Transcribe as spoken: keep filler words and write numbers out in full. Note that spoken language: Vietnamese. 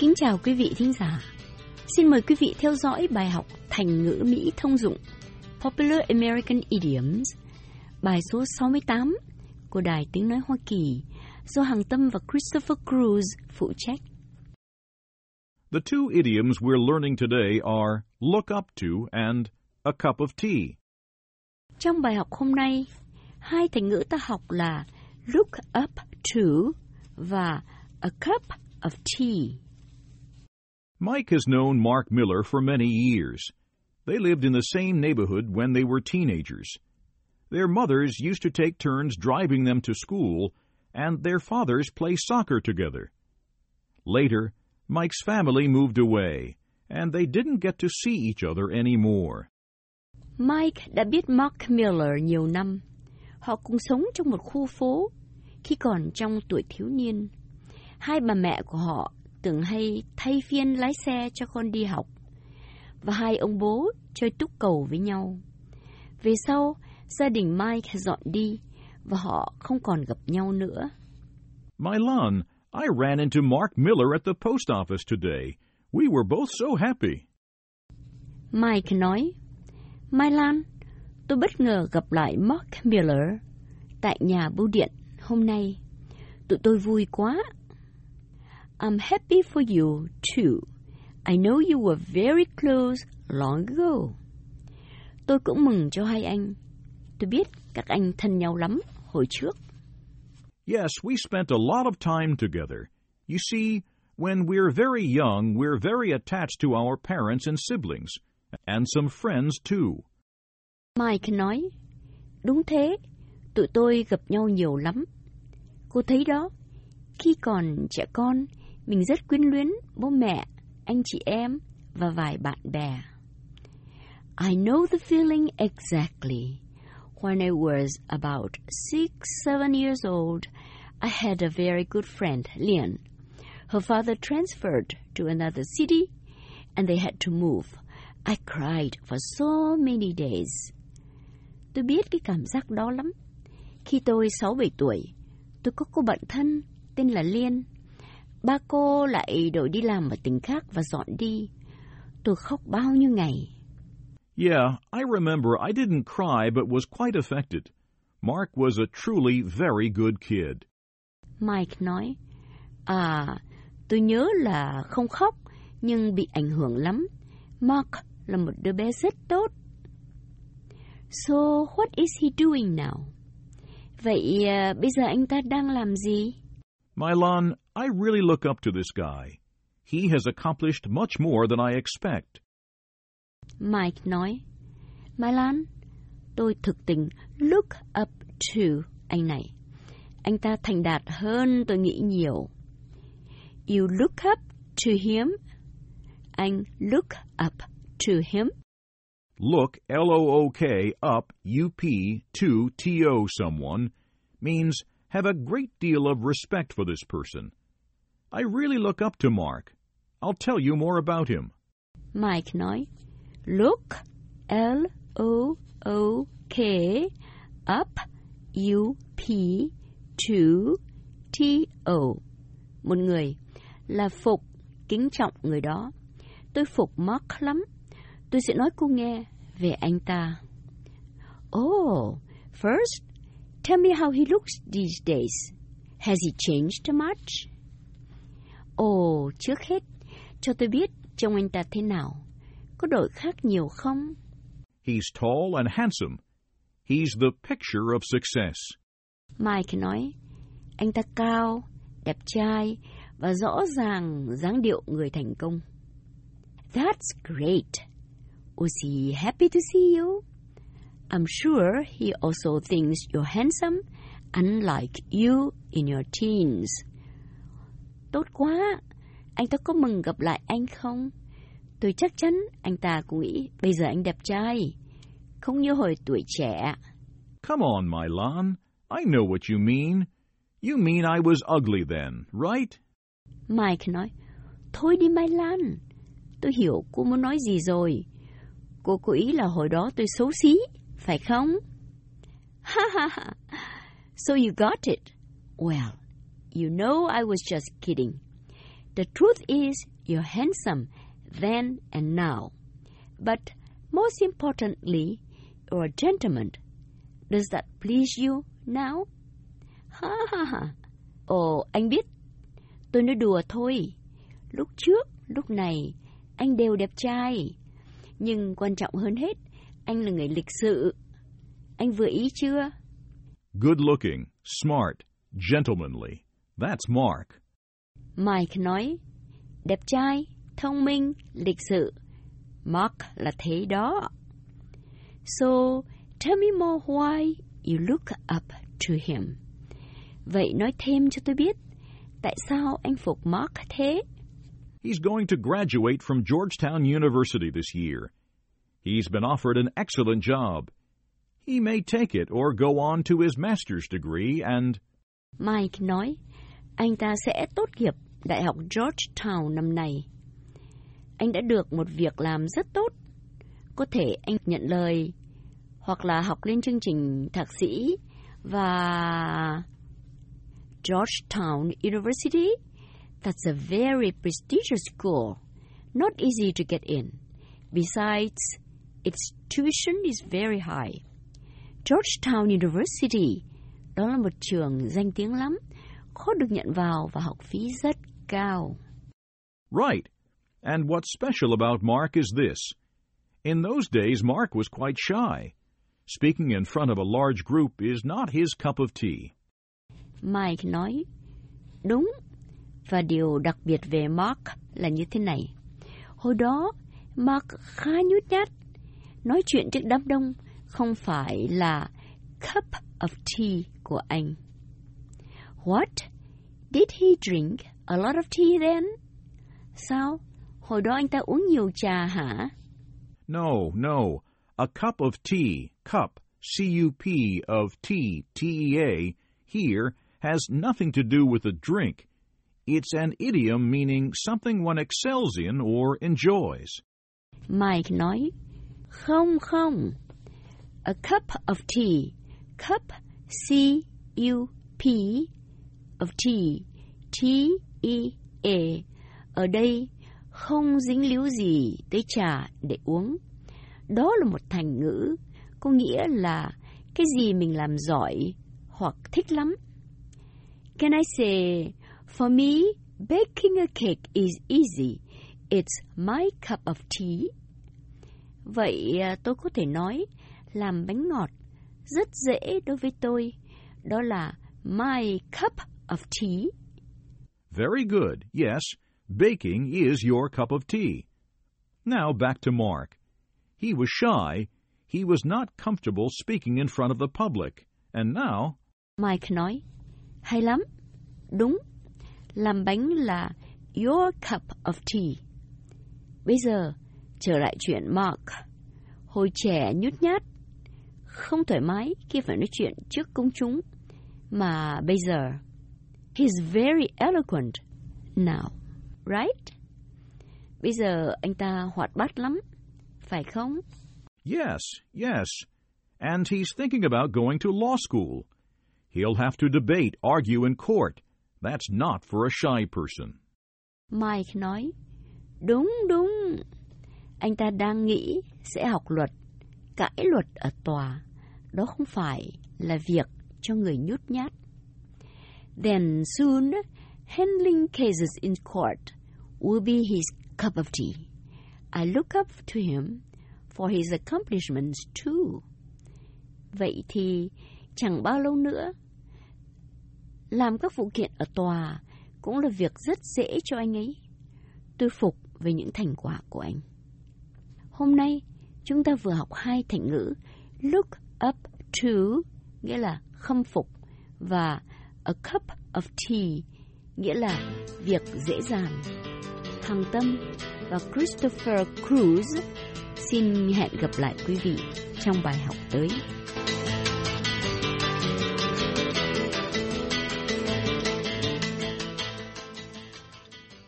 Kính chào quý vị thính giả. Xin mời quý vị theo dõi bài học Thành ngữ Mỹ thông dụng Popular American Idioms, bài số sáu mươi tám của Đài Tiếng Nói Hoa Kỳ do Hằng Tâm và Christopher Cruz phụ trách. The two idioms we're learning today are look up to and a cup of tea. Trong bài học hôm nay, hai thành ngữ ta học là look up to và a cup of tea. Mike has known Mark Miller for many years. They lived in the same neighborhood when they were teenagers. Their mothers used to take turns driving them to school, and their fathers play soccer together. Later, Mike's family moved away, and they didn't get to see each other anymore. Mike đã biết Mark Miller nhiều năm. Họ cùng sống trong một khu phố khi còn trong tuổi thiếu niên. Hai bà mẹ của họ từng hay thay phiên lái xe cho con đi học, và hai ông bố chơi túc cầu với nhau. Về sau, gia đình Mike dọn đi và họ không còn gặp nhau nữa. Milan, I ran into Mark Miller at the post office today. We were both so happy. Mike nói, Milan, tôi bất ngờ gặp lại Mark Miller tại nhà bưu điện hôm nay. Tụi tôi vui quá. I'm happy for you, too. I know you were very close long ago. Tôi cũng mừng cho hai anh. Tôi biết các anh thân nhau lắm hồi trước. Yes, we spent a lot of time together. You see, when we're very young, we're very attached to our parents and siblings, and some friends, too. Mike nói, đúng thế, tụi tôi gặp nhau nhiều lắm. Cô thấy đó, khi còn trẻ con, mình rất quyến luyến bố mẹ, anh chị em và vài bạn bè. I know the feeling exactly. When I was about six, seven years old, I had a very good friend, Lynn. Her father transferred to another city, and they had to move. I cried for so many days. Tôi biết cái cảm giác đó lắm. Khi tôi sáu bảy tuổi, tôi có cô bạn thân tên là Lynn. Ba cô lại đổi đi làm ở tỉnh khác và dọn đi. Tôi khóc bao nhiêu ngày. Yeah, I remember I didn't cry but was quite affected. Mark was a truly very good kid. Mike nói, À, tôi nhớ là không khóc nhưng bị ảnh hưởng lắm. Mark là một đứa bé rất tốt. So, what is he doing now? Vậy uh, bây giờ anh ta đang làm gì? Milan, I really look up to this guy. He has accomplished much more than I expect. Mike nói, Milan, tôi thực tình look up to anh này. Anh ta thành đạt hơn tôi nghĩ nhiều. You look up to him. Anh look up to him. Look, L O O K, up, U P, to, T O, someone, means have a great deal of respect for this person. I really look up to Mark. I'll tell you more about him. Mike nói, look, L O O K, up, U P, to, T O. Một người là phục, kính trọng người đó. Tôi phục Mark lắm. Tôi sẽ nói cô nghe về anh ta. Oh, first, tell me how he looks these days. Has he changed much? Oh, trước hết, cho tôi biết trông anh ta thế nào. Có đổi khác nhiều không? He's tall and handsome. He's the picture of success. Mike nói, anh ta cao, đẹp trai và rõ ràng dáng điệu người thành công. That's great. Was he happy to see you? I'm sure he also thinks you're handsome, unlike you in your teens. Tốt quá! Anh ta có mừng gặp lại anh không? Tôi chắc chắn anh ta cũng nghĩ bây giờ anh đẹp trai, không như hồi tuổi trẻ. Come on, Milan. I know what you mean. You mean I was ugly then, right? Mike nói, thôi đi Milan. Tôi hiểu cô muốn nói gì rồi. Cô cố ý là hồi đó tôi xấu xí, phải không? Ha ha ha. So you got it. Well, you know I was just kidding. The truth is, you're handsome then and now. But most importantly, you're a gentleman. Does that please you now? Ha ha ha. Ồ, anh biết. Tôi nói đùa thôi. Lúc trước, lúc này, anh đều đẹp trai. Nhưng quan trọng hơn hết, anh là người lịch sự. Anh vừa ý chưa? Good looking, smart, gentlemanly. That's Mark. Mike nói, đẹp trai, thông minh, lịch sự. Mark là thế đó. So, tell me more why you look up to him. Vậy nói thêm cho tôi biết, tại sao anh phục Mark thế? He's going to graduate from Georgetown University this year. He's been offered an excellent job. He may take it or go on to his master's degree and... Mike nói, anh ta sẽ tốt nghiệp Đại học Georgetown năm nay. Anh đã được một việc làm rất tốt. Có thể anh nhận lời, hoặc là học lên chương trình thạc sĩ và... Georgetown University? That's a very prestigious school. Not easy to get in. Besides, its tuition is very high. Georgetown University, đó là một trường danh tiếng lắm, khó được nhận vào và học phí rất cao. Right. And what's special about Mark is this. In those days, Mark was quite shy. Speaking in front of a large group is not his cup of tea. Mike nói, đúng, và điều đặc biệt về Mark là như thế này. Hồi đó, Mark khá nhút nhát, nói chuyện trước đám đông không phải là cup of tea của anh. What? Did he drink a lot of tea then? Sao? Hồi đó anh ta uống nhiều trà hả? No, no, a cup of tea, cup, C U P of tea, T E A, here, has nothing to do with a drink. It's an idiom meaning something one excels in or enjoys. Mike nói, không không. A cup of tea. Cup, C U P, of tea, T E A. Ở đây, không dính líu gì tới trà để uống. Đó là một thành ngữ, có nghĩa là cái gì mình làm giỏi hoặc thích lắm. Can I say, for me, baking a cake is easy. It's my cup of tea. Vậy tôi có thể nói, làm bánh ngọt rất dễ đối với tôi. Đó là my cup of tea. Very good. Yes, baking is your cup of tea. Now back to Mark. He was shy. He was not comfortable speaking in front of the public. And now... Mike nói, hay lắm, đúng, làm bánh là your cup of tea. Bây giờ, trở lại chuyện Mark. Hồi trẻ nhút nhát, không thoải mái khi phải nói chuyện trước công chúng. Mà bây giờ, he's very eloquent now, right? Bây giờ anh ta hoạt bát lắm, phải không? Yes, yes, and he's thinking about going to law school. He'll have to debate, argue in court. That's not for a shy person. Mike nói, đúng, đúng. Anh ta đang nghĩ sẽ học luật, cãi luật ở tòa. Đó không phải là việc cho người nhút nhát. Then soon, handling cases in court will be his cup of tea. I look up to him for his accomplishments too. Vậy thì... chẳng bao lâu nữa, làm các vụ kiện ở tòa cũng là việc rất dễ cho anh ấy. Tôi phục về những thành quả của anh. Hôm nay, chúng ta vừa học hai thành ngữ look up to, nghĩa là khâm phục, và a cup of tea, nghĩa là việc dễ dàng. Thằng Tâm và Christopher Cruz xin hẹn gặp lại quý vị trong bài học tới.